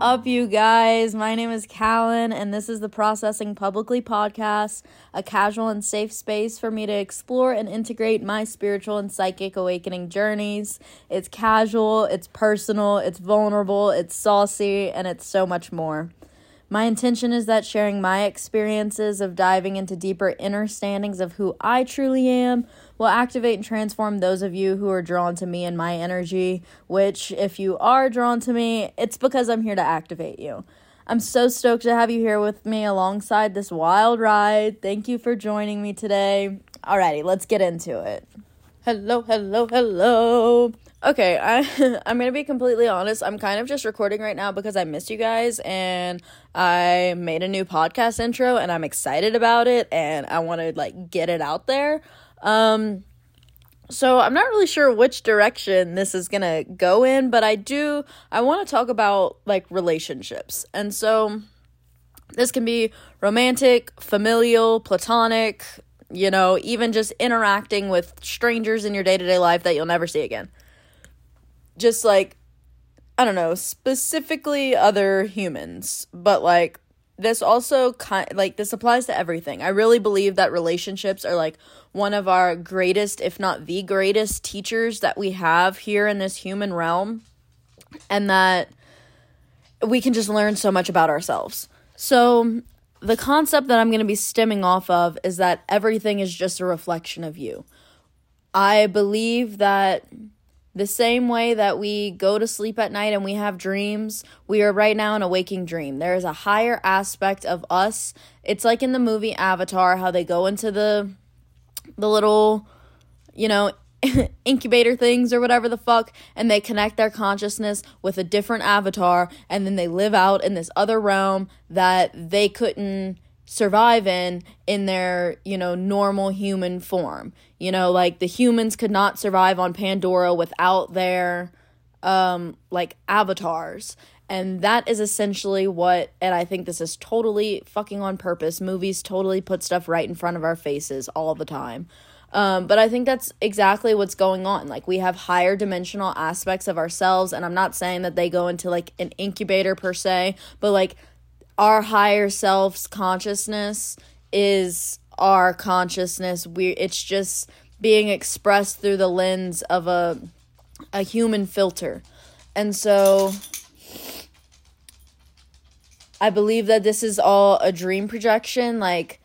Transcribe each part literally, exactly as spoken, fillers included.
up, you guys? My name is Callan, and this is the Processing Publicly podcast, a casual and safe space for me to explore and integrate my spiritual and psychic awakening journeys. It's casual, it's personal, it's vulnerable, it's saucy, and it's so much more. My intention is that sharing my experiences of diving into deeper inner standings of who I truly am will activate and transform those of you who are drawn to me and my energy, which if you are drawn to me, it's because I'm here to activate you. I'm so stoked to have you here with me alongside this wild ride. Thank you for joining me today. Alrighty, let's get into it. Hello, hello, hello. Okay, I, I'm going to be completely honest. I'm kind of just recording right now because I missed you guys, and I made a new podcast intro, and I'm excited about it, and I want to, like, get it out there. Um, so I'm not really sure which direction this is going to go in, but I do, I want to talk about, like, relationships. And so this can be romantic, familial, platonic, you know, even just interacting with strangers in your day-to-day life that you'll never see again. Just, like, I don't know, specifically other humans, but, like, this also, kind like, this applies to everything. I really believe that relationships are, like, one of our greatest, if not the greatest, teachers that we have here in this human realm, and that we can just learn so much about ourselves. So the concept that I'm going to be stemming off of is that everything is just a reflection of you. I believe that the same way that we go to sleep at night and we have dreams, we are right now in a waking dream. There is a higher aspect of us. It's like in the movie Avatar, how they go into the the little, you know, incubator things or whatever the fuck, and they connect their consciousness with a different avatar, and then they live out in this other realm that they couldn't survive in in their, you know, normal human form. You know, like, the humans could not survive on Pandora without their um like avatars, and that is essentially what, and I think this is totally fucking on purpose. Movies totally put stuff right in front of our faces all the time, um but I think that's exactly what's going on. Like, we have higher dimensional aspects of ourselves, and I'm not saying that they go into, like, an incubator per se, but, like, our higher self's consciousness is our consciousness. We it's just being expressed through the lens of a a human filter. And so I believe that this is all a dream projection, like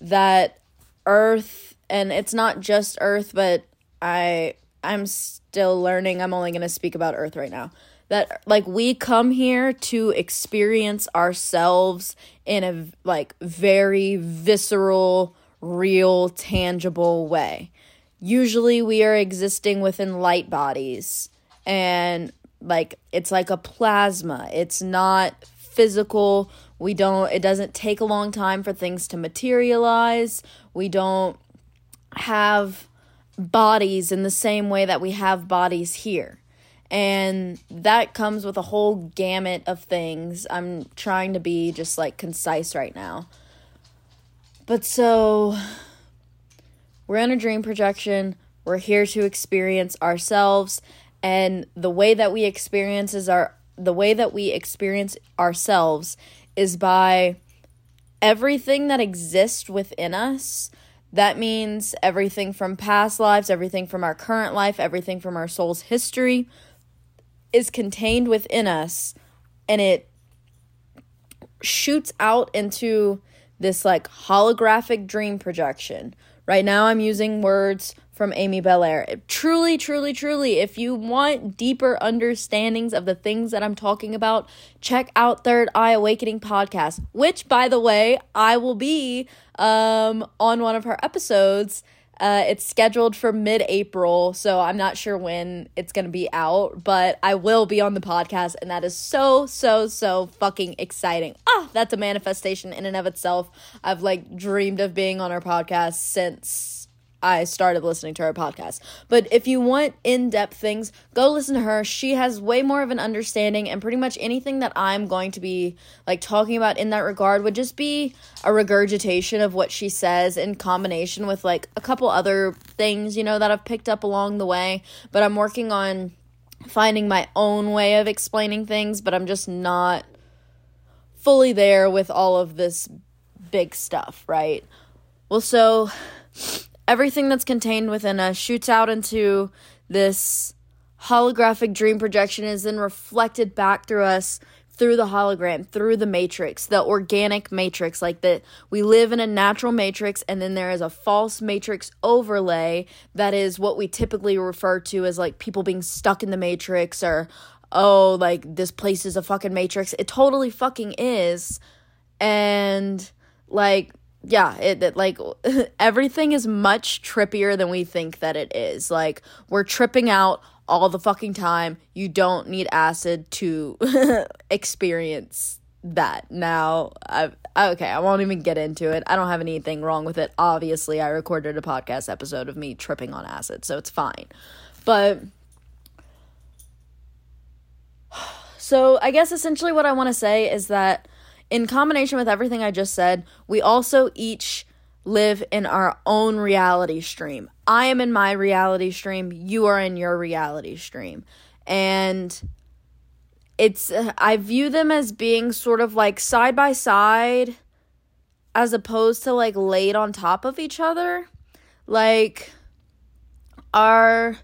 that Earth, and it's not just Earth, but I I'm still learning. I'm only going to speak about Earth right now. That, like, we come here to experience ourselves in a, like, very visceral, real, tangible way. Usually we are existing within light bodies, and, like, it's like a plasma. It's not physical. We don't, it doesn't take a long time for things to materialize. We don't have bodies in the same way that we have bodies here. And that comes with a whole gamut of things. I'm trying to be just, like, concise right now. But so we're in a dream projection. We're here to experience ourselves, and the way that we experience is our the way that we experience ourselves is by everything that exists within us. That means everything from past lives, everything from our current life, everything from our soul's history is contained within us, and it shoots out into this, like, holographic dream projection. Right now I'm using words from Amy Belair. It, truly, truly, truly, if you want deeper understandings of the things that I'm talking about, check out Third Eye Awakening podcast, which, by the way, I will be um, on one of her episodes. Uh, it's scheduled for mid-April, so I'm not sure when it's going to be out, but I will be on the podcast, and that is so, so, so fucking exciting. Ah, that's a manifestation in and of itself. I've, like, dreamed of being on her podcast since I started listening to her podcast. But if you want in-depth things, go listen to her. She has way more of an understanding, and pretty much anything that I'm going to be, like, talking about in that regard would just be a regurgitation of what she says in combination with, like, a couple other things, you know, that I've picked up along the way. But I'm working on finding my own way of explaining things, but I'm just not fully there with all of this big stuff, right? Well, so everything that's contained within us shoots out into this holographic dream projection, is then reflected back through us through the hologram, through the matrix, the organic matrix, like that we live in a natural matrix, and then there is a false matrix overlay that is what we typically refer to as like people being stuck in the matrix, or, oh, like this place is a fucking matrix. It totally fucking is. And like, yeah, it, it like everything is much trippier than we think that it is. Like, we're tripping out all the fucking time. You don't need acid to experience that. Now, I've, okay, I won't even get into it. I don't have anything wrong with it. Obviously, I recorded a podcast episode of me tripping on acid, so it's fine. But, so I guess essentially what I want to say is that in combination with everything I just said, we also each live in our own reality stream. I am in my reality stream. You are in your reality stream. And it's, I view them as being sort of like side by side as opposed to like laid on top of each other. Like our,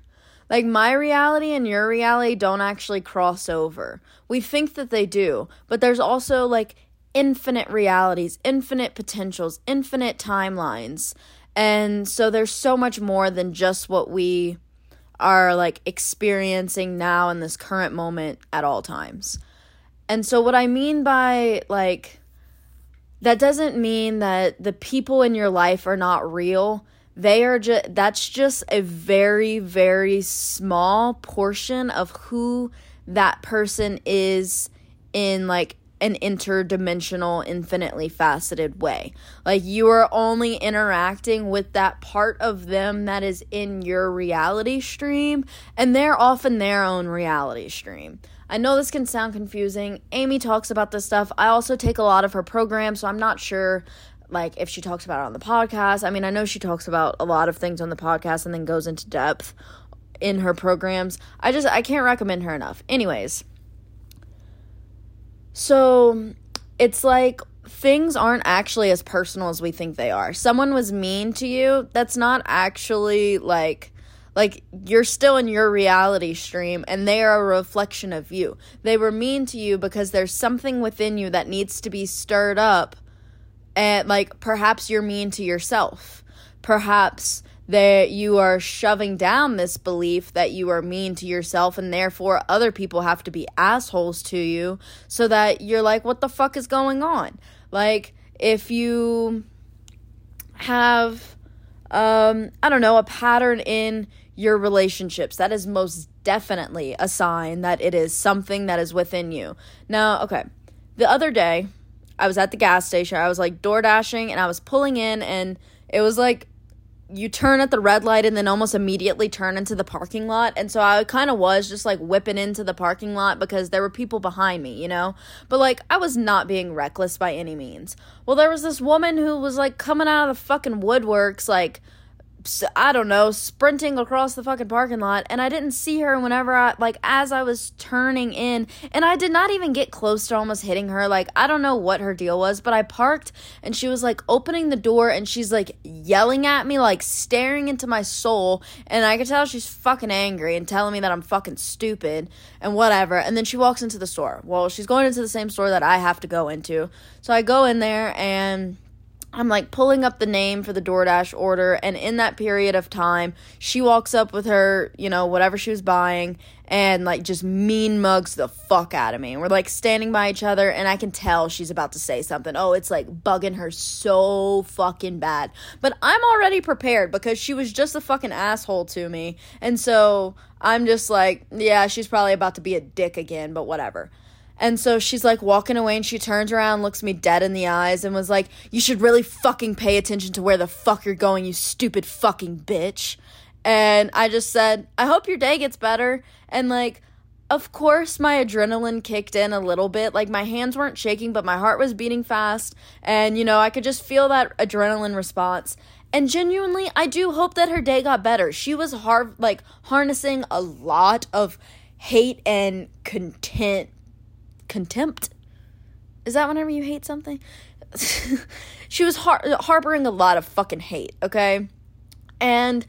like my reality and your reality don't actually cross over. We think that they do, but there's also like infinite realities, infinite potentials, infinite timelines. And so there's so much more than just what we are, like, experiencing now in this current moment at all times. And so what I mean by, like, that doesn't mean that the people in your life are not real. They are just, that's just a very, very small portion of who that person is in, like, an interdimensional, infinitely faceted way. Like, you are only interacting with that part of them that is in your reality stream, and they're off in their own reality stream. I know this can sound confusing. Amy talks about this stuff. I also take a lot of her programs, so I'm not sure, like, if she talks about it on the podcast. I mean, I know she talks about a lot of things on the podcast and then goes into depth in her programs. I just, I can't recommend her enough. Anyways, so it's like things aren't actually as personal as we think they are. Someone was mean to you. That's not actually like, like you're still in your reality stream and they are a reflection of you. They were mean to you because there's something within you that needs to be stirred up. And like, perhaps you're mean to yourself. Perhaps that you are shoving down this belief that you are mean to yourself, and therefore other people have to be assholes to you, so that you're like, what the fuck is going on? Like, if you have, um, I don't know, a pattern in your relationships, that is most definitely a sign that it is something that is within you. Now, okay, the other day, I was at the gas station, I was like DoorDashing, and I was pulling in, and it was like, you turn at the red light and then almost immediately turn into the parking lot. And so I kind of was just like whipping into the parking lot because there were people behind me, you know, but like I was not being reckless by any means. Well, there was this woman who was like coming out of the fucking woodworks, like, I don't know, sprinting across the fucking parking lot. And I didn't see her whenever I, like, as I was turning in, and I did not even get close to almost hitting her. Like, I don't know what her deal was, but I parked and she was like opening the door and she's like yelling at me, like staring into my soul. And I could tell she's fucking angry and telling me that I'm fucking stupid and whatever. And then she walks into the store. Well, she's going into the same store that I have to go into. So I go in there and I'm like pulling up the name for the DoorDash order, and in that period of time, she walks up with her, you know, whatever she was buying, and like just mean mugs the fuck out of me. And we're like standing by each other, and I can tell she's about to say something. Oh, it's like bugging her so fucking bad. But I'm already prepared because she was just a fucking asshole to me. And so I'm just like, yeah, she's probably about to be a dick again, but whatever. And so she's, like, walking away, and she turns around, looks me dead in the eyes, and was like, you should really fucking pay attention to where the fuck you're going, you stupid fucking bitch. And I just said, I hope your day gets better. And, like, of course my adrenaline kicked in a little bit. Like, my hands weren't shaking, but my heart was beating fast. And, you know, I could just feel that adrenaline response. And genuinely, I do hope that her day got better. She was, har- like, harnessing a lot of hate and content. Contempt Is that whenever you hate something? She was har- harboring a lot of fucking hate, okay? And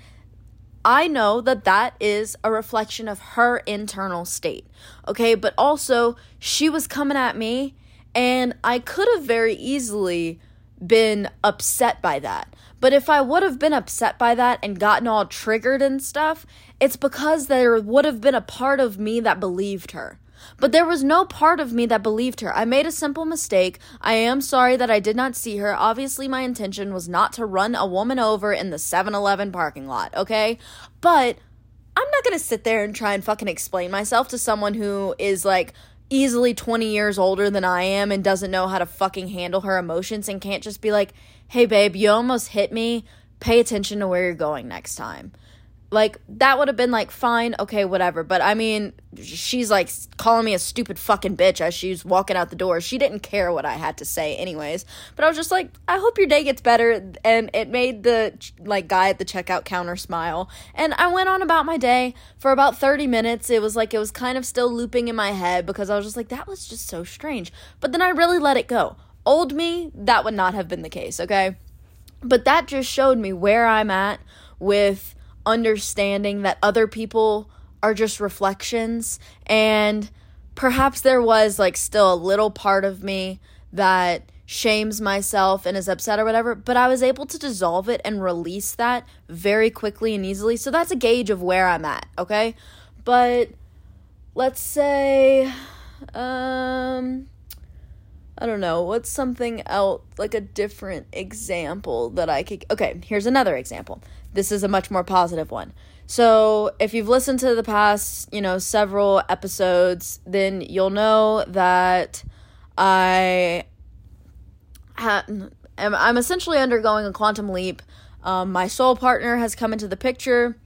I know that that is a reflection of her internal state, okay? But also, she was coming at me, and I could have very easily been upset by that. But if I would have been upset by that and gotten all triggered and stuff, it's because there would have been a part of me that believed her. But there was no part of me that believed her. I made a simple mistake. I am sorry that I did not see her. Obviously, my intention was not to run a woman over in the seven eleven parking lot, okay? But I'm not going to sit there and try and fucking explain myself to someone who is, like, easily twenty years older than I am and doesn't know how to fucking handle her emotions and can't just be like, hey, babe, you almost hit me. Pay attention to where you're going next time. Like, that would have been, like, fine, okay, whatever. But, I mean, she's, like, calling me a stupid fucking bitch as she's walking out the door. She didn't care what I had to say anyways. But I was just like, I hope your day gets better. And it made the, like, guy at the checkout counter smile. And I went on about my day for about thirty minutes. It was, like, it was kind of still looping in my head because I was just like, that was just so strange. But then I really let it go. Old me, that would not have been the case, okay? But that just showed me where I'm at with understanding that other people are just reflections, and perhaps there was, like, still a little part of me that shames myself and is upset or whatever, but I was able to dissolve it and release that very quickly and easily. So that's a gauge of where I'm at, okay? But let's say um I don't know, what's something else, like a different example that I could... Okay, here's another example. This is a much more positive one. So if you've listened to the past, you know, several episodes, then you'll know that I ha- am, I'm essentially undergoing a quantum leap. Um, my soul partner has come into the picture.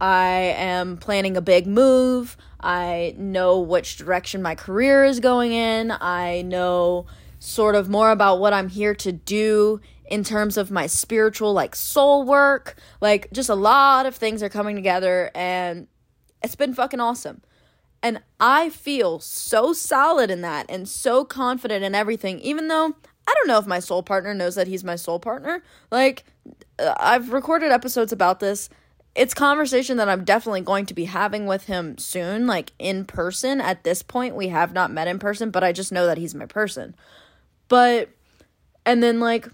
I am planning a big move. I know which direction my career is going in. I know sort of more about what I'm here to do in terms of my spiritual, like, soul work. Like, just a lot of things are coming together, and it's been fucking awesome. And I feel so solid in that and so confident in everything, even though I don't know if my soul partner knows that he's my soul partner. Like, I've recorded episodes about this. It's conversation that I'm definitely going to be having with him soon, like, in person. At this point, we have not met in person, but I just know that he's my person. But, and then, like,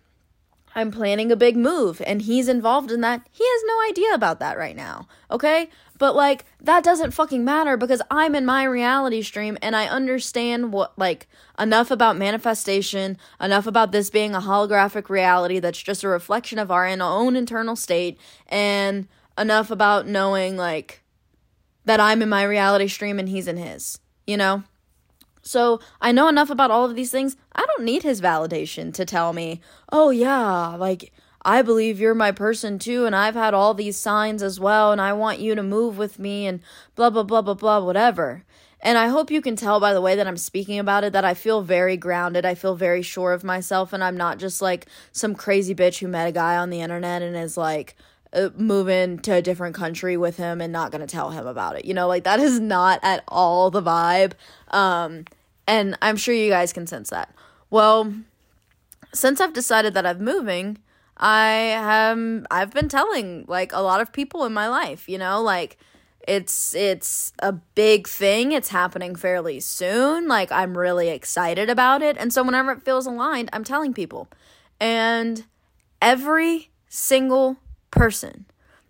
I'm planning a big move, and he's involved in that. He has no idea about that right now, okay? But, like, that doesn't fucking matter because I'm in my reality stream, and I understand what, like, enough about manifestation, enough about this being a holographic reality that's just a reflection of our own internal state, and enough about knowing, like, that I'm in my reality stream and he's in his, you know? So I know enough about all of these things. I don't need his validation to tell me, oh, yeah, like, I believe you're my person too, and I've had all these signs as well, and I want you to move with me, and blah, blah, blah, blah, blah, whatever. And I hope you can tell by the way that I'm speaking about it that I feel very grounded. I feel very sure of myself, and I'm not just, like, some crazy bitch who met a guy on the internet and is, like, moving to a different country with him and not going to tell him about it. You know, like, that is not at all the vibe. Um, and I'm sure you guys can sense that. Well, since I've decided that I'm moving, I am, I've been telling, like, a lot of people in my life, you know, like, it's, it's a big thing. It's happening fairly soon. Like, I'm really excited about it. And so whenever it feels aligned, I'm telling people. And every single person.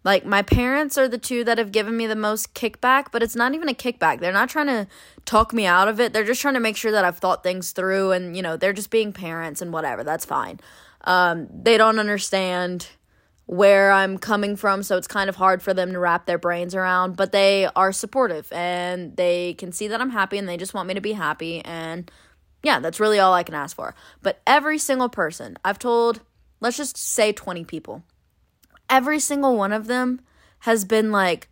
Like, my parents are the two that have given me the most kickback, but it's not even a kickback. They're not trying to talk me out of it. They're just trying to make sure that I've thought things through, and, you know, they're just being parents and whatever. That's fine. Um, they don't understand where I'm coming from, so it's kind of hard for them to wrap their brains around, but they are supportive, and they can see that I'm happy, and they just want me to be happy, and yeah, that's really all I can ask for. But every single person, I've told, let's just say twenty people, every single one of them has been like,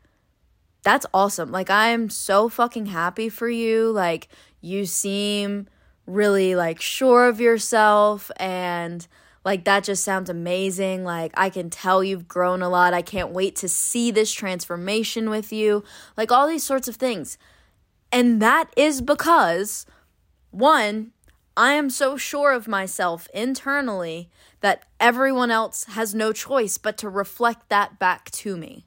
that's awesome. Like, I'm so fucking happy for you. Like, you seem really, like, sure of yourself, and, like, that just sounds amazing. Like, I can tell you've grown a lot. I can't wait to see this transformation with you. Like, all these sorts of things. And that is because, one, I am so sure of myself internally that everyone else has no choice but to reflect that back to me,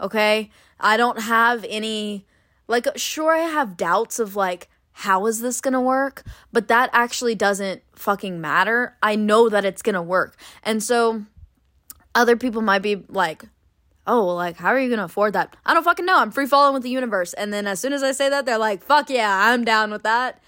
okay? I don't have any, like, sure, I have doubts of, like, how is this gonna work? But that actually doesn't fucking matter. I know that it's gonna work. And so other people might be like, oh, well, like, how are you gonna afford that? I don't fucking know. I'm free falling with the universe. And then as soon as I say that, they're like, fuck yeah, I'm down with that.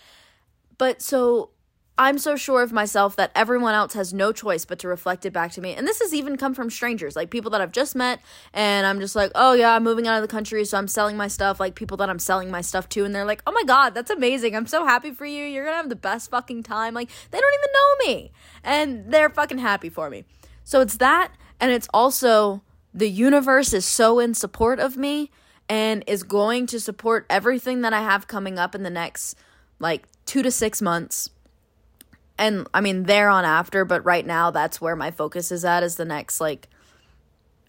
But so I'm so sure of myself that everyone else has no choice but to reflect it back to me. And this has even come from strangers, like people that I've just met, and I'm just like, oh yeah, I'm moving out of the country, so I'm selling my stuff, like people that I'm selling my stuff to, and they're like, oh my God, that's amazing. I'm so happy for you. You're gonna have the best fucking time. Like, they don't even know me, and they're fucking happy for me. So it's that, and it's also the universe is so in support of me and is going to support everything that I have coming up in the next, like, two to six months. And I mean, thereon after, but right now that's where my focus is at, is the next, like,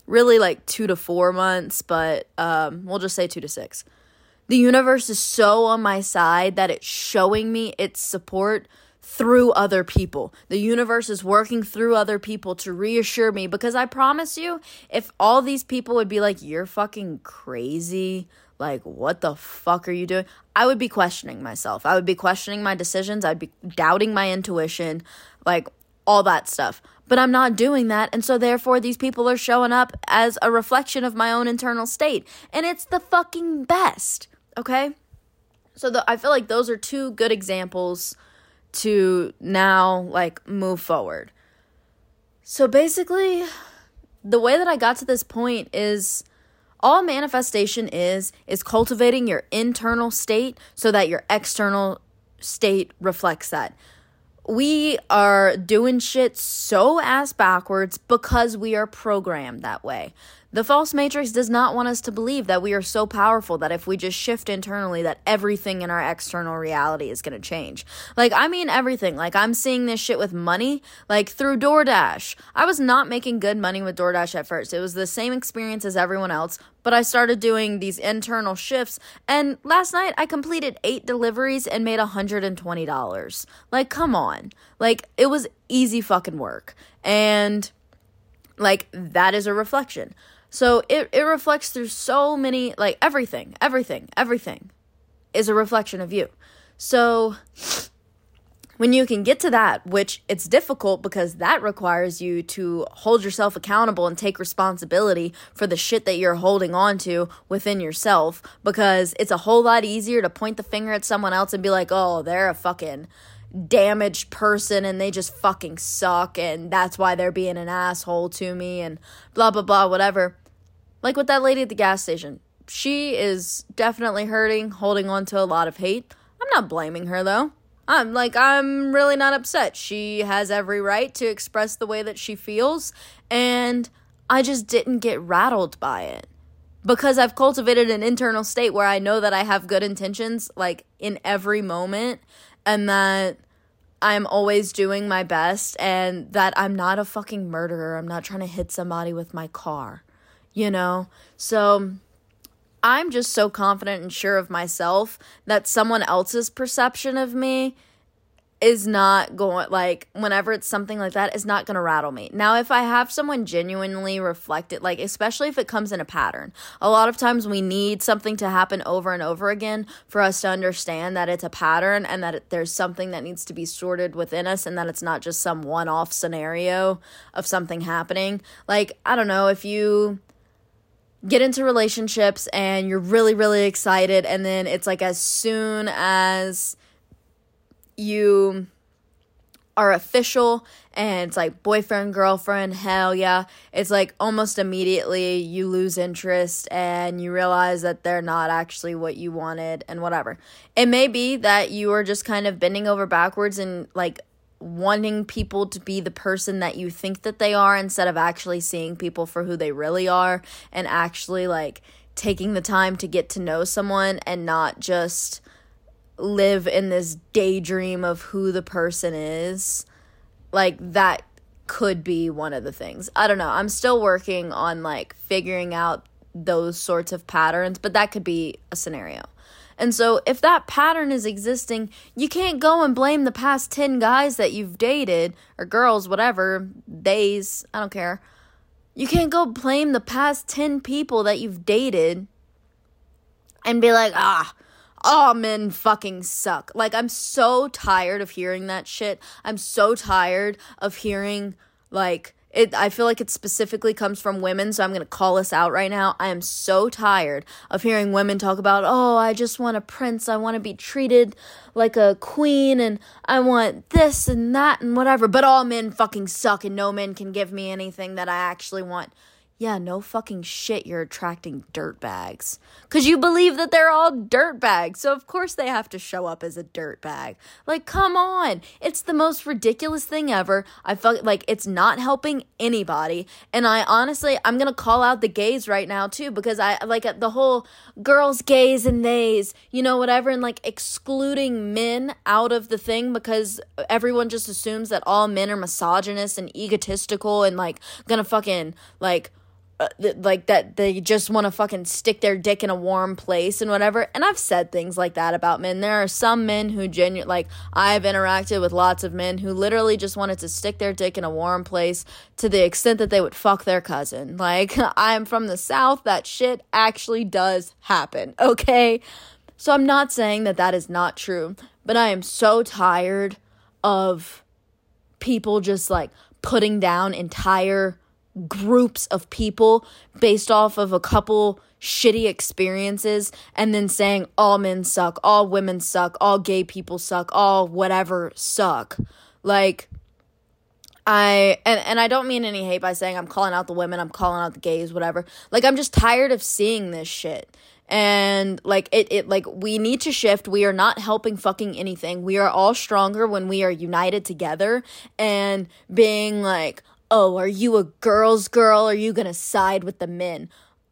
really, like, two to four months, but um, we'll just say two to six. The universe is so on my side that it's showing me its support through other people. The universe is working through other people to reassure me, because I promise you, if all these people would be like, you're fucking crazy, like, what the fuck are you doing? I would be questioning myself. I would be questioning my decisions. I'd be doubting my intuition, like, all that stuff. But I'm not doing that. And so therefore, these people are showing up as a reflection of my own internal state. And it's the fucking best, okay? So the, I feel like those are two good examples to now, like, move forward. So basically, the way that I got to this point is, all manifestation is, is cultivating your internal state so that your external state reflects that. We are doing shit so ass backwards because we are programmed that way. The false matrix does not want us to believe that we are so powerful that if we just shift internally, that everything in our external reality is going to change. Like, I mean everything. Like, I'm seeing this shit with money, like, through DoorDash. I was not making good money with DoorDash at first. It was the same experience as everyone else, but I started doing these internal shifts, and last night I completed eight deliveries and made one hundred twenty dollars. Like, come on. Like, it was easy fucking work, and, like, that is a reflection. So it, it reflects through so many, like, everything, everything, everything is a reflection of you. So when you can get to that, which it's difficult because that requires you to hold yourself accountable and take responsibility for the shit that you're holding on to within yourself, because it's a whole lot easier to point the finger at someone else and be like, oh, they're a fucking damaged person and they just fucking suck and that's why they're being an asshole to me and blah, blah, blah, whatever. Like with that lady at the gas station, she is definitely hurting, holding on to a lot of hate. I'm not blaming her though. I'm like, I'm really not upset. She has every right to express the way that she feels, and I just didn't get rattled by it because I've cultivated an internal state where I know that I have good intentions, like, in every moment, and that I'm always doing my best, and that I'm not a fucking murderer. I'm not trying to hit somebody with my car, you know? So I'm just so confident and sure of myself that someone else's perception of me is not going, like, whenever it's something like that, is not going to rattle me. Now, if I have someone genuinely reflect it, like, especially if it comes in a pattern, a lot of times we need something to happen over and over again for us to understand that it's a pattern and that it, there's something that needs to be sorted within us and that it's not just some one-off scenario of something happening. Like, I don't know, if you get into relationships and you're really, really excited, and then it's like as soon as you are official and it's like boyfriend, girlfriend, hell yeah, it's like almost immediately you lose interest and you realize that they're not actually what you wanted and whatever. It may be that you are just kind of bending over backwards and, like, wanting people to be the person that you think that they are instead of actually seeing people for who they really are and actually, like, taking the time to get to know someone and not just live in this daydream of who the person is. Like, that could be one of the things. I don't know. I'm still working on, like, figuring out those sorts of patterns, but that could be a scenario. And so if that pattern is existing, you can't go and blame the past ten guys that you've dated, or girls, whatever, days, I don't care. You can't go blame the past ten people that you've dated and be like, ah, all men fucking suck. Like, I'm so tired of hearing that shit. I'm so tired of hearing, like, it. I feel like it specifically comes from women, so I'm going to call this out right now. I am so tired of hearing women talk about, oh, I just want a prince. I want to be treated like a queen, and I want this and that and whatever. But all men fucking suck, and no men can give me anything that I actually want. Yeah, no fucking shit, you're attracting dirtbags. Because you believe that they're all dirtbags, so of course they have to show up as a dirtbag. Like, come on. It's the most ridiculous thing ever. I felt like it's not helping anybody. And I honestly, I'm going to call out the gays right now, too, because I like the whole girls, gays, and theys, you know, whatever, and like excluding men out of the thing because everyone just assumes that all men are misogynist and egotistical and like gonna fucking like... like that they just want to fucking stick their dick in a warm place and whatever. And I've said things like that about men. There are some men who genuinely, like, I've interacted with lots of men who literally just wanted to stick their dick in a warm place to the extent that they would fuck their cousin. Like, I'm from the South. That shit actually does happen, okay? So I'm not saying that that is not true, but I am so tired of people just, like, putting down entire groups of people based off of a couple shitty experiences and then saying all men suck, all women suck, all gay people suck, all whatever suck. Like, I and, and I don't mean any hate by saying I'm calling out the women, I'm calling out the gays, whatever. Like, I'm just tired of seeing this shit. And like it, it like we need to shift. We are not helping fucking anything. We are all stronger when we are united together and being like, oh, are you a girl's girl? Are you going to side with the men?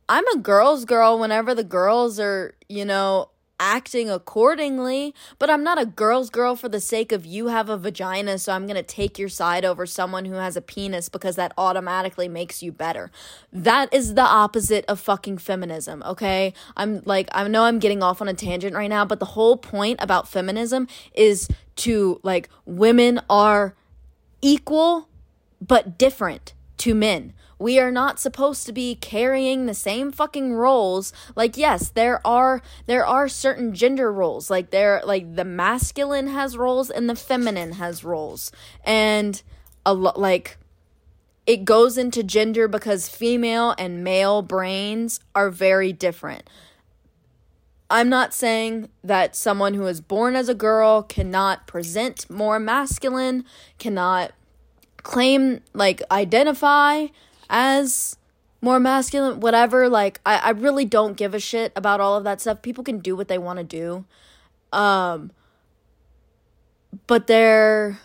I'm a girl's girl whenever the girls are, you know, acting accordingly. But I'm not a girl's girl for the sake of you have a vagina, so I'm going to take your side over someone who has a penis because that automatically makes you better. That is the opposite of fucking feminism, okay? I'm like, I know I'm getting off on a tangent right now, but the whole point about feminism is to, like, women are equal but different to men. We are not supposed to be carrying the same fucking roles. Like, yes, there are there are certain gender roles. Like, there, like the masculine has roles and the feminine has roles. And a lo- like it goes into gender because female and male brains are very different. I'm not saying that someone who is born as a girl cannot present more masculine, cannot claim, like, identify as more masculine, whatever. Like, I, I really don't give a shit about all of that stuff. People can do what they want to do. Um, but there,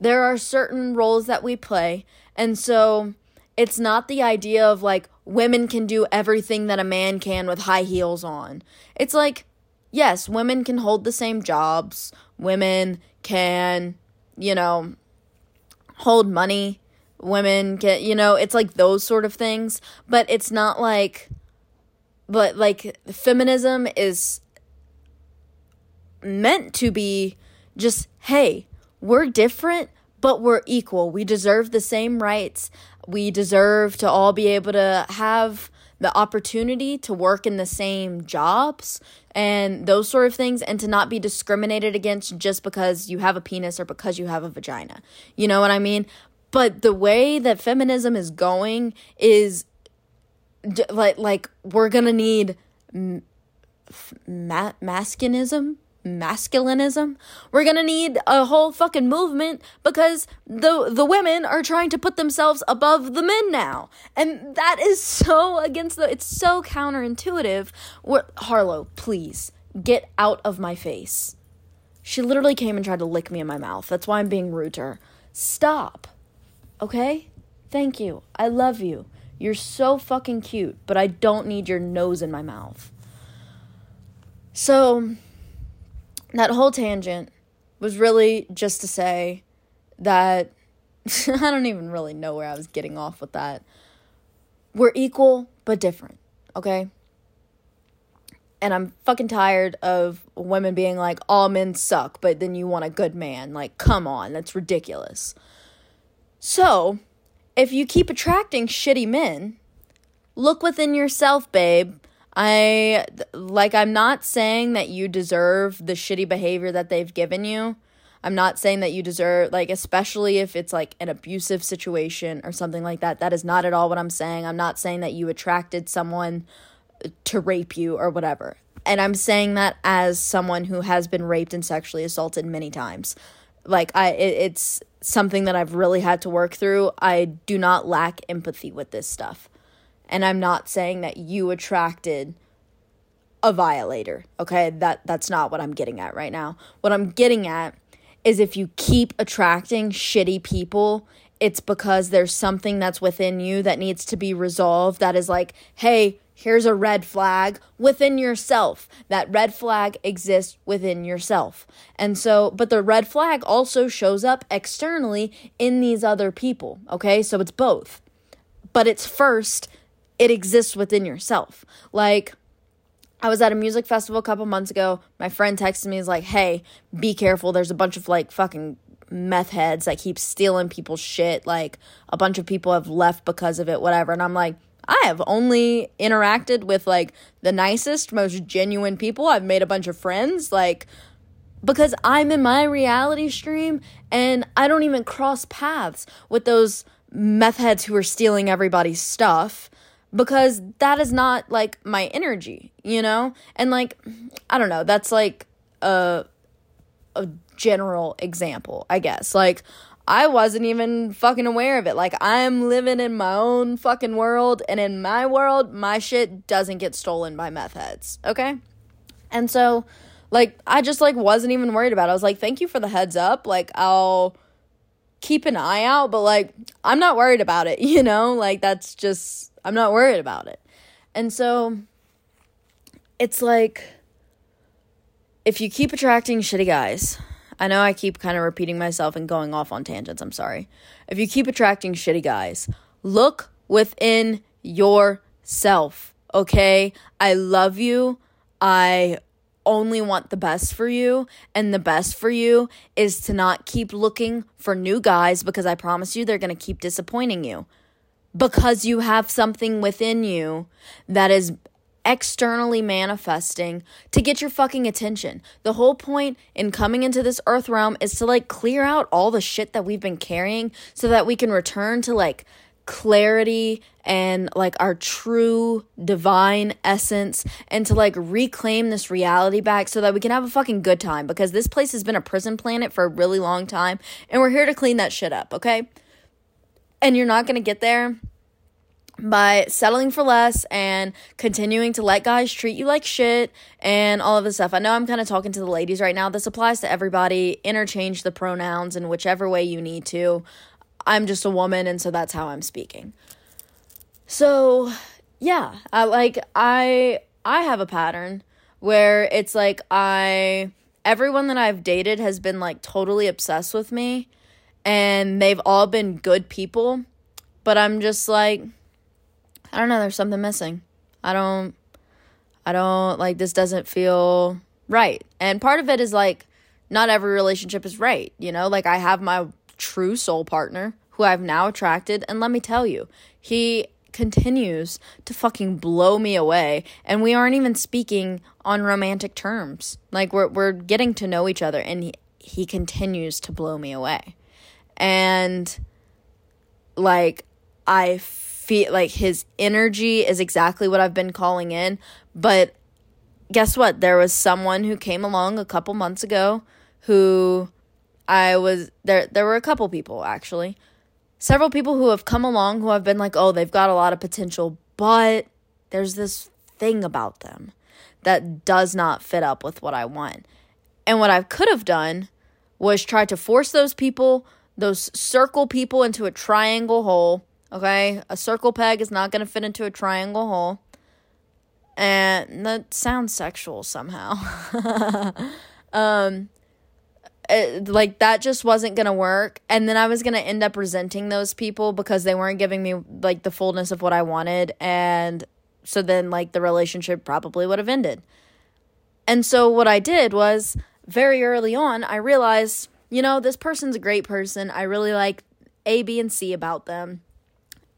there are certain roles that we play. And so it's not the idea of, like, women can do everything that a man can with high heels on. It's like, yes, women can hold the same jobs. Women can, you know, hold money, women get, you know, it's like those sort of things, but it's not like, but like feminism is meant to be just, hey, we're different, but we're equal. We deserve the same rights. We deserve to all be able to have the opportunity to work in the same jobs and those sort of things, and to not be discriminated against just because you have a penis or because you have a vagina. You know what I mean? But the way that feminism is going is d- like like we're gonna need m- f- ma- masculinism. masculinism. We're gonna need a whole fucking movement because the the women are trying to put themselves above the men now, and that is so against the, it's so counterintuitive. What, Harlow, please get out of my face. She literally came and tried to lick me in my mouth. That's why I'm being rude to her. Stop, okay? Thank you. I love you. You're so fucking cute, but I don't need your nose in my mouth. So that whole tangent was really just to say that I don't even really know where I was getting off with that. We're equal but different, okay? And I'm fucking tired of women being like, all men suck, but then you want a good man. Like, come on, that's ridiculous. So, if you keep attracting shitty men, look within yourself, babe. I, like, I'm not saying that you deserve the shitty behavior that they've given you. I'm not saying that you deserve, like, especially if it's, like, an abusive situation or something like that. That is not at all what I'm saying. I'm not saying that you attracted someone to rape you or whatever. And I'm saying that as someone who has been raped and sexually assaulted many times. Like, I, it, it's something that I've really had to work through. I do not lack empathy with this stuff. And I'm not saying that you attracted a violator, okay? That that's not what I'm getting at right now. What I'm getting at is if you keep attracting shitty people, it's because there's something that's within you that needs to be resolved that is like, hey, here's a red flag within yourself. That red flag exists within yourself. And so, but the red flag also shows up externally in these other people, okay? So it's both. But it's first, it exists within yourself. Like, I was at a music festival a couple months ago. My friend texted me, he's like, hey, be careful. There's a bunch of, like, fucking meth heads that keep stealing people's shit. Like, a bunch of people have left because of it, whatever. And I'm like, I have only interacted with, like, the nicest, most genuine people. I've made a bunch of friends, like, because I'm in my reality stream and I don't even cross paths with those meth heads who are stealing everybody's stuff. Because that is not, like, my energy, you know? And, like, I don't know. That's, like, a, a general example, I guess. Like, I wasn't even fucking aware of it. Like, I'm living in my own fucking world. And in my world, my shit doesn't get stolen by meth heads, okay? And so, like, I just, like, wasn't even worried about it. I was like, thank you for the heads up. Like, I'll keep an eye out. But, like, I'm not worried about it, you know? Like, that's just... I'm not worried about it. And so it's like, if you keep attracting shitty guys, I know I keep kind of repeating myself and going off on tangents, I'm sorry. If you keep attracting shitty guys, look within yourself, okay? I love you. I only want the best for you, and the best for you is to not keep looking for new guys, because I promise you they're going to keep disappointing you. Because you have something within you that is externally manifesting to get your fucking attention. The whole point in coming into this earth realm is to, like, clear out all the shit that we've been carrying so that we can return to, like, clarity and, like, our true divine essence, and to, like, reclaim this reality back so that we can have a fucking good time, because this place has been a prison planet for a really long time, and we're here to clean that shit up, okay? And you're not going to get there by settling for less and continuing to let guys treat you like shit and all of this stuff. I know I'm kind of talking to the ladies right now. This applies to everybody. Interchange the pronouns in whichever way you need to. I'm just a woman, and so that's how I'm speaking. So, yeah, I, like, I I have a pattern where it's like I everyone that I've dated has been, like, totally obsessed with me. And they've all been good people, but I'm just like, I don't know, there's something missing. I don't, I don't, like, this doesn't feel right. And part of it is, like, not every relationship is right, you know? Like, I have my true soul partner, who I've now attracted, and let me tell you, he continues to fucking blow me away, and we aren't even speaking on romantic terms. Like, we're we're getting to know each other, and he, he continues to blow me away. And, like, I feel like his energy is exactly what I've been calling in. But guess what? There was someone who came along a couple months ago who I was there. There were a couple people, actually, several people who have come along who I've been like, oh, they've got a lot of potential, but there's this thing about them that does not fit up with what I want. And what I could have done was try to force those people those circle people into a triangle hole, okay? A circle peg is not going to fit into a triangle hole. And that sounds sexual somehow. um, it, like, that just wasn't going to work. And then I was going to end up resenting those people because they weren't giving me, like, the fullness of what I wanted. And so then, like, the relationship probably would have ended. And so what I did was, very early on, I realized, you know, this person's a great person. I really like A, B, and C about them.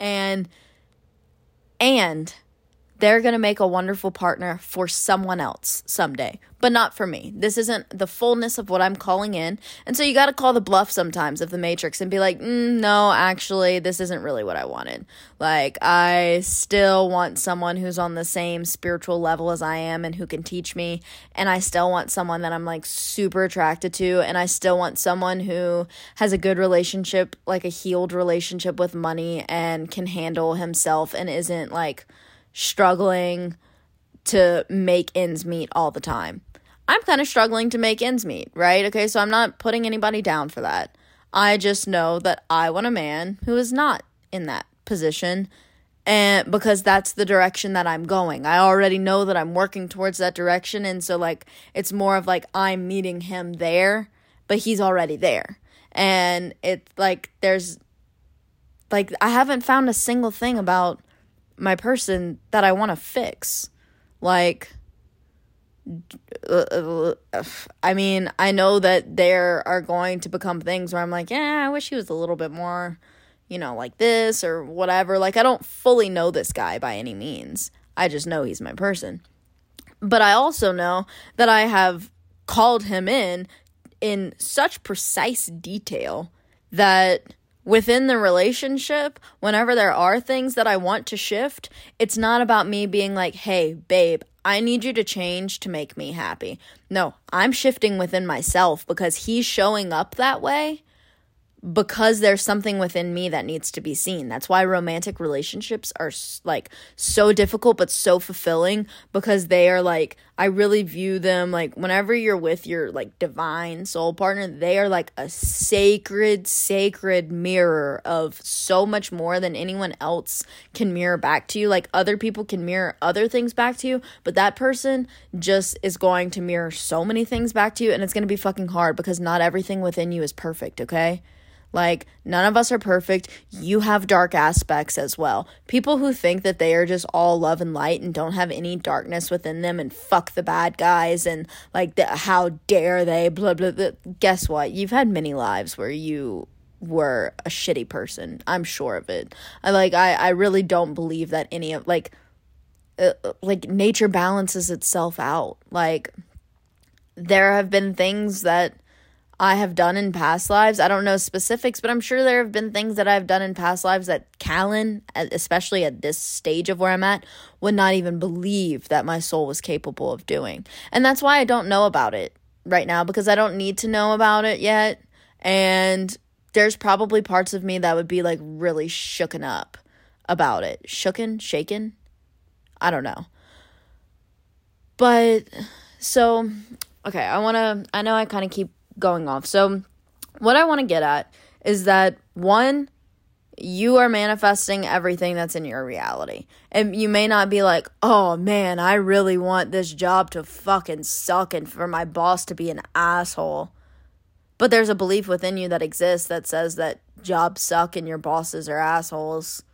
And, and they're going to make a wonderful partner for someone else someday, but not for me. This isn't the fullness of what I'm calling in. And so you got to call the bluff sometimes of the matrix and be like, mm, no, actually, this isn't really what I wanted. Like, I still want someone who's on the same spiritual level as I am and who can teach me. And I still want someone that I'm like super attracted to. And I still want someone who has a good relationship, like a healed relationship with money and can handle himself and isn't like struggling to make ends meet all the time. I'm kind of struggling to make ends meet, right? Okay, so I'm not putting anybody down for that. I just know that I want a man who is not in that position, and because that's the direction that I'm going. I already know that I'm working towards that direction, and so like it's more of like I'm meeting him there, but he's already there. And it's like there's like I haven't found a single thing about my person that I want to fix. Like, I mean, I know that there are going to become things where I'm like, yeah, I wish he was a little bit more, you know, like this or whatever. Like, I don't fully know this guy by any means. I just know he's my person. But I also know that I have called him in in such precise detail that within the relationship, whenever there are things that I want to shift, it's not about me being like, hey, babe, I need you to change to make me happy. No, I'm shifting within myself because he's showing up that way because there's something within me that needs to be seen. That's why romantic relationships are like so difficult but so fulfilling, because they are like, I really view them like whenever you're with your like divine soul partner, they are like a sacred, sacred mirror of so much more than anyone else can mirror back to you. Like other people can mirror other things back to you, but that person just is going to mirror so many things back to you, and it's going to be fucking hard because not everything within you is perfect, okay? Like, none of us are perfect. You have dark aspects as well. People who think that they are just all love and light and don't have any darkness within them and fuck the bad guys and, like, the, how dare they, blah, blah, blah. Guess what? You've had many lives where you were a shitty person. I'm sure of it. I, like, I, I really don't believe that any of, like, uh, like, nature balances itself out. Like, there have been things that I have done in past lives. I don't know specifics, but I'm sure there have been things that I've done in past lives that Callan, especially at this stage of where I'm at, would not even believe that my soul was capable of doing. And that's why I don't know about it right now, because I don't need to know about it yet. And there's probably parts of me that would be like really shooken up about it. Shooken? Shaken? I don't know. But so, okay, I want to, I know I kind of keep going off. So what I want to get at is that, one, you are manifesting everything that's in your reality. And you may not be like, oh man, I really want this job to fucking suck and for my boss to be an asshole. But there's a belief within you that exists that says that jobs suck and your bosses are assholes.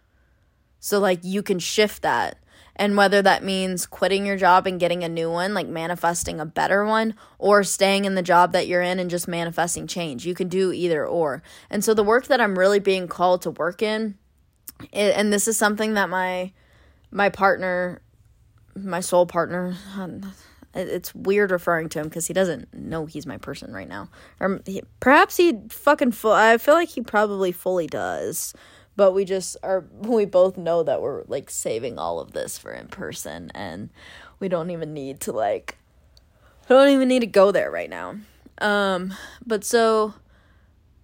So like you can shift that. And whether that means quitting your job and getting a new one, like manifesting a better one, or staying in the job that you're in and just manifesting change. You can do either or. And so the work that I'm really being called to work in, and this is something that my my partner, my soul partner, it's weird referring to him because he doesn't know he's my person right now. Or he, perhaps he fucking, fu- I feel like he probably fully does. But we just are, we both know that we're, like, saving all of this for in person. And we don't even need to, like, don't even need to go there right now. Um, but so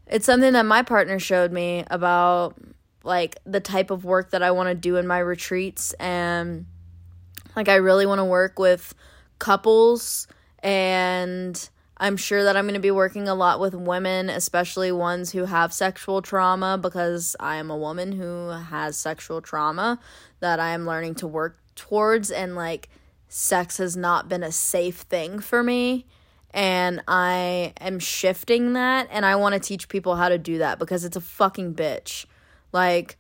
it's something that my partner showed me about, like, the type of work that I want to do in my retreats. And, like, I really want to work with couples, and I'm sure that I'm going to be working a lot with women, especially ones who have sexual trauma, because I am a woman who has sexual trauma that I am learning to work towards. And, like, sex has not been a safe thing for me, and I am shifting that, and I want to teach people how to do that because it's a fucking bitch. Like,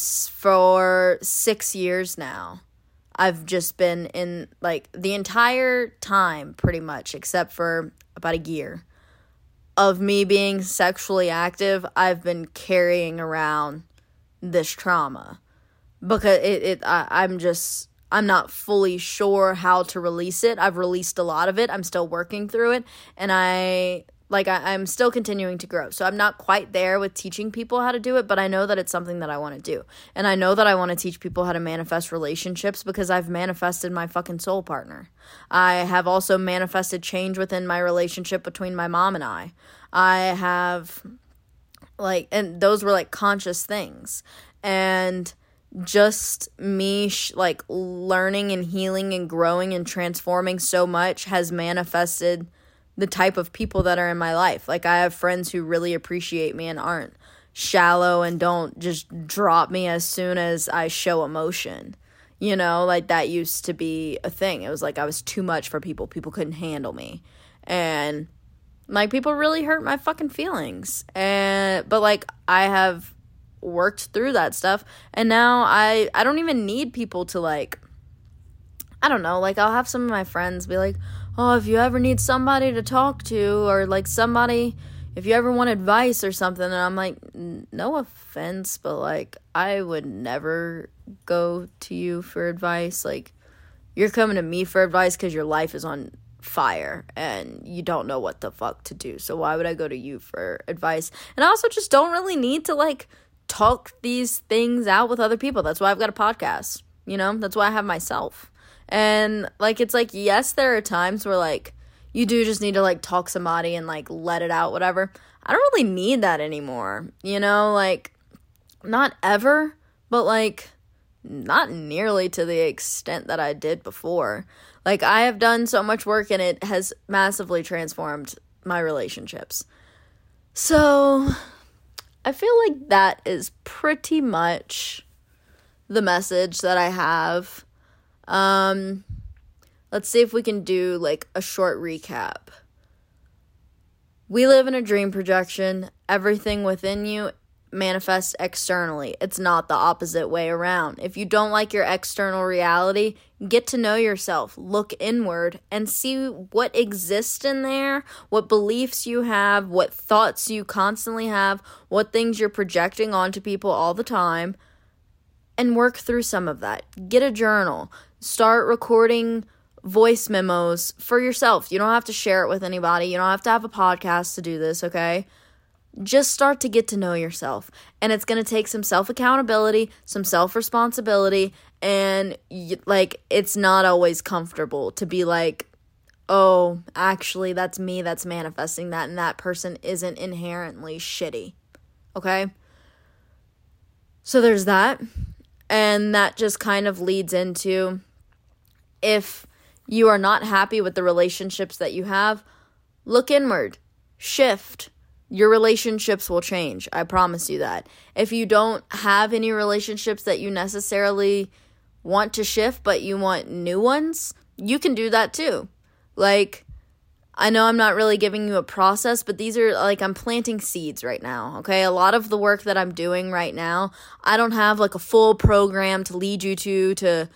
for six years now, I've just been in, like, the entire time, pretty much, except for about a year of me being sexually active, I've been carrying around this trauma because it, it I, I'm just, I'm not fully sure how to release it. I've released a lot of it. I'm still working through it, and I, like, I, I'm still continuing to grow. So I'm not quite there with teaching people how to do it, but I know that it's something that I want to do. And I know that I want to teach people how to manifest relationships because I've manifested my fucking soul partner. I have also manifested change within my relationship between my mom and I. I have, like, and those were, like, conscious things. And just me, sh- like, learning and healing and growing and transforming so much has manifested the type of people that are in my life. Like, I have friends who really appreciate me and aren't shallow and don't just drop me as soon as I show emotion. You know, like, that used to be a thing. It was like I was too much for people. People couldn't handle me. And, like, people really hurt my fucking feelings. And but, like, I have worked through that stuff. And now I, I don't even need people to, like, I don't know. Like, I'll have some of my friends be like, oh, if you ever need somebody to talk to, or, like, somebody, if you ever want advice or something, and I'm like, no offense, but, like, I would never go to you for advice. Like, you're coming to me for advice because your life is on fire and you don't know what the fuck to do, so why would I go to you for advice? And I also just don't really need to, like, talk these things out with other people. That's why I've got a podcast, you know? That's why I have myself. And, like, it's like, yes, there are times where, like, you do just need to, like, talk somebody and, like, let it out, whatever. I don't really need that anymore, you know? Like, not ever, but, like, not nearly to the extent that I did before. Like, I have done so much work and it has massively transformed my relationships. So I feel like that is pretty much the message that I have. Um, let's see if we can do, like, a short recap. We live in a dream projection. Everything within you manifests externally. It's not the opposite way around. If you don't like your external reality, get to know yourself, look inward, and see what exists in there, what beliefs you have, what thoughts you constantly have, what things you're projecting onto people all the time, and work through some of that. Get a journal. Start recording voice memos for yourself. You don't have to share it with anybody. You don't have to have a podcast to do this, okay? Just start to get to know yourself. And it's going to take some self-accountability, some self-responsibility, and, you, like, it's not always comfortable to be like, oh, actually, that's me that's manifesting that, and that person isn't inherently shitty, okay? So there's that. And that just kind of leads into, if you are not happy with the relationships that you have, look inward, shift. Your relationships will change. I promise you that. If you don't have any relationships that you necessarily want to shift, but you want new ones, you can do that too. Like, I know I'm not really giving you a process, but these are, like, I'm planting seeds right now, okay? A lot of the work that I'm doing right now, I don't have, like, a full program to lead you to, to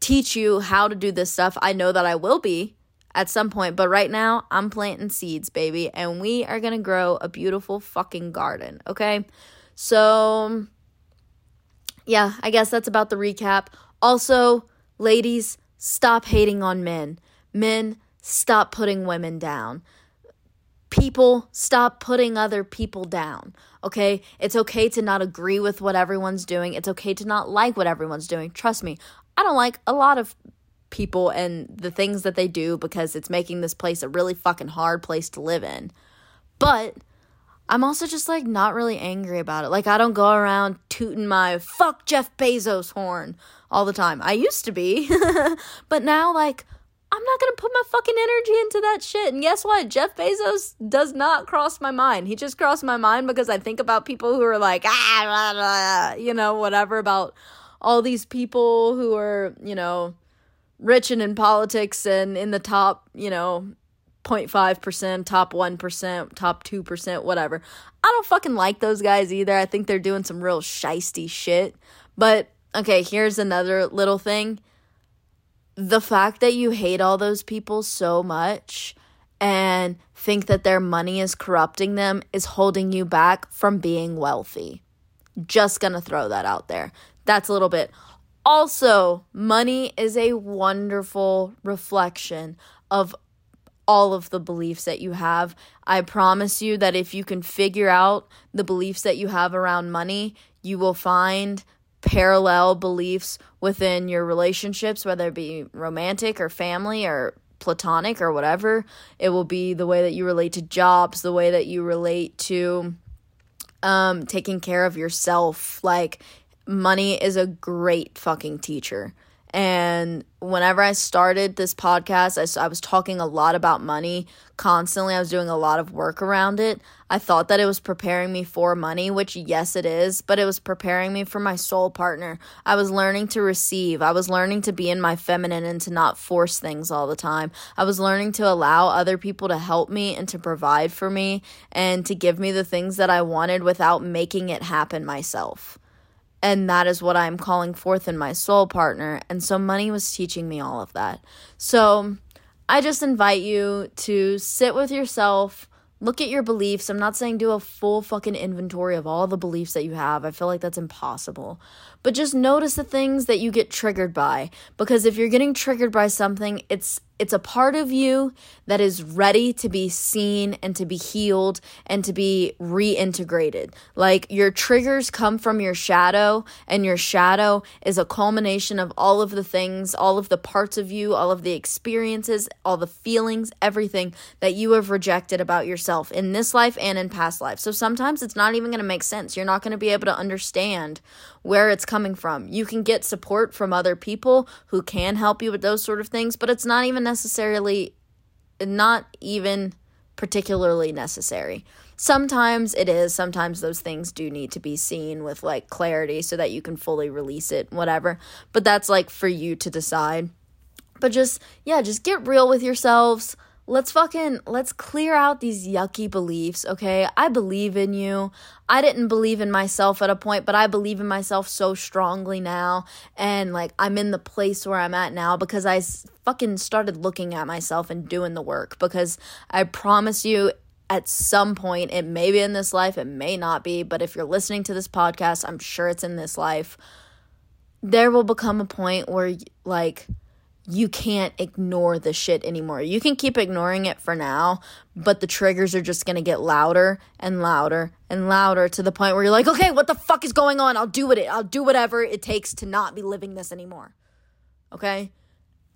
teach you how to do this stuff. I know that I will be at some point, but right now, I'm planting seeds, baby, and we are gonna grow a beautiful fucking garden, okay? So, yeah, I guess that's about the recap. Also, ladies, stop hating on men. Men, stop putting women down. People, stop putting other people down, okay? It's okay to not agree with what everyone's doing. It's okay to not like what everyone's doing. Trust me, I don't like a lot of people and the things that they do because it's making this place a really fucking hard place to live in. But I'm also just, like, not really angry about it. Like, I don't go around tooting my fuck Jeff Bezos horn all the time. I used to be, but now, like, I'm not going to put my fucking energy into that shit. And guess what? Jeff Bezos does not cross my mind. He just crossed my mind because I think about people who are like, ah, blah, blah, you know, whatever, about all these people who are, you know, rich and in politics and in the top, you know, zero point five percent, top one percent, top two percent, whatever. I don't fucking like those guys either. I think they're doing some real shisty shit. But, okay, here's another little thing. the fact that you hate all those people so much and think that their money is corrupting them is holding you back from being wealthy. Just gonna throw that out there. That's a little bit. Also, money is a wonderful reflection of all of the beliefs that you have. I promise you that if you can figure out the beliefs that you have around money, you will find parallel beliefs within your relationships, whether it be romantic or family or platonic or whatever. It will be the way that you relate to jobs, the way that you relate to um, taking care of yourself. Like, money is a great fucking teacher. And whenever I started this podcast, I, I was talking a lot about money constantly. I was doing a lot of work around it. I thought that it was preparing me for money, which yes, it is, but it was preparing me for my soul partner. I was learning to receive. I was learning to be in my feminine and to not force things all the time. I was learning to allow other people to help me and to provide for me and to give me the things that I wanted without making it happen myself. And that is what I'm calling forth in my soul partner. And so money was teaching me all of that. So I just invite you to sit with yourself, look at your beliefs. I'm not saying do a full fucking inventory of all the beliefs that you have. I feel like that's impossible. But just notice the things that you get triggered by. Because if you're getting triggered by something, it's it's a part of you that is ready to be seen and to be healed and to be reintegrated. Like, your triggers come from your shadow, and your shadow is a culmination of all of the things, all of the parts of you, all of the experiences, all the feelings, everything that you have rejected about yourself in this life and in past life. So sometimes it's not even going to make sense. You're not going to be able to understand where it's coming from. You can get support from other people who can help you with those sort of things, but it's not even necessarily, not even particularly necessary. Sometimes it is. Sometimes those things do need to be seen with like clarity so that you can fully release it, whatever. But that's like for you to decide. But just, yeah, just get real with yourselves. Let's fucking, let's clear out these yucky beliefs, okay? I believe in you. I didn't believe in myself at a point, but I believe in myself so strongly now. And, like, I'm in the place where I'm at now because I fucking started looking at myself and doing the work. Because I promise you, at some point, it may be in this life, it may not be, but if you're listening to this podcast, I'm sure it's in this life. There will become a point where, like, you can't ignore the shit anymore. You can keep ignoring it for now, but the triggers are just going to get louder and louder and louder to the point where you're like, okay, what the fuck is going on? I'll do it. I'll do whatever it takes to not be living this anymore. Okay?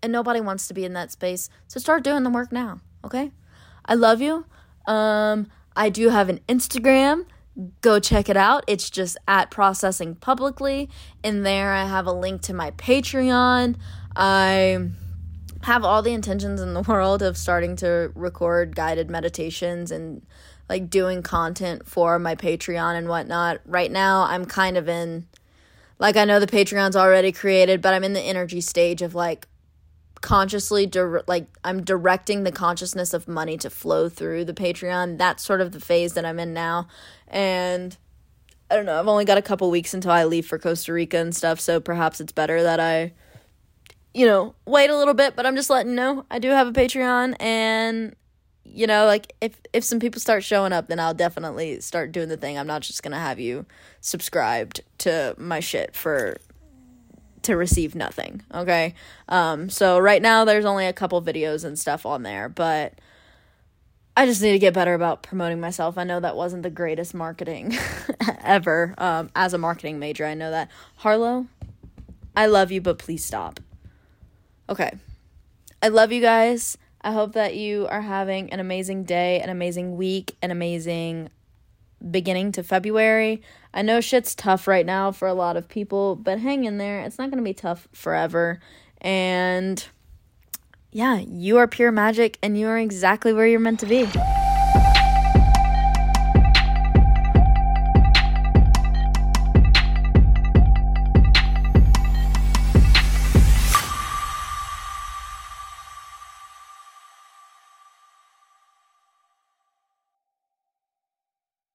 And nobody wants to be in that space. So start doing the work now. Okay? I love you. Um, I do have an Instagram. Go check it out. It's just at Processing Publicly. In there, I have a link to my Patreon. I have all the intentions in the world of starting to record guided meditations and like doing content for my Patreon and whatnot. Right now, I'm kind of in, like, I know the Patreon's already created, but I'm in the energy stage of like consciously, di- like I'm directing the consciousness of money to flow through the Patreon. That's sort of the phase that I'm in now. And I don't know, I've only got a couple weeks until I leave for Costa Rica and stuff. So perhaps it's better that I, you know, wait a little bit, but I'm just letting you know I do have a Patreon, and, you know, like, if, if some people start showing up, then I'll definitely start doing the thing. I'm not just gonna have you subscribed to my shit for, to receive nothing, okay? Um, so right now there's only a couple videos and stuff on there, but I just need to get better about promoting myself. I know that wasn't the greatest marketing ever. Um, as a marketing major, I know that. Harlow, I love you, but please stop. Okay, I love you guys. I hope that you are having an amazing day, an amazing week, an amazing beginning to February. I know shit's tough right now for a lot of people, but hang in there. It's not going to be tough forever. And yeah, you are pure magic and you are exactly where you're meant to be.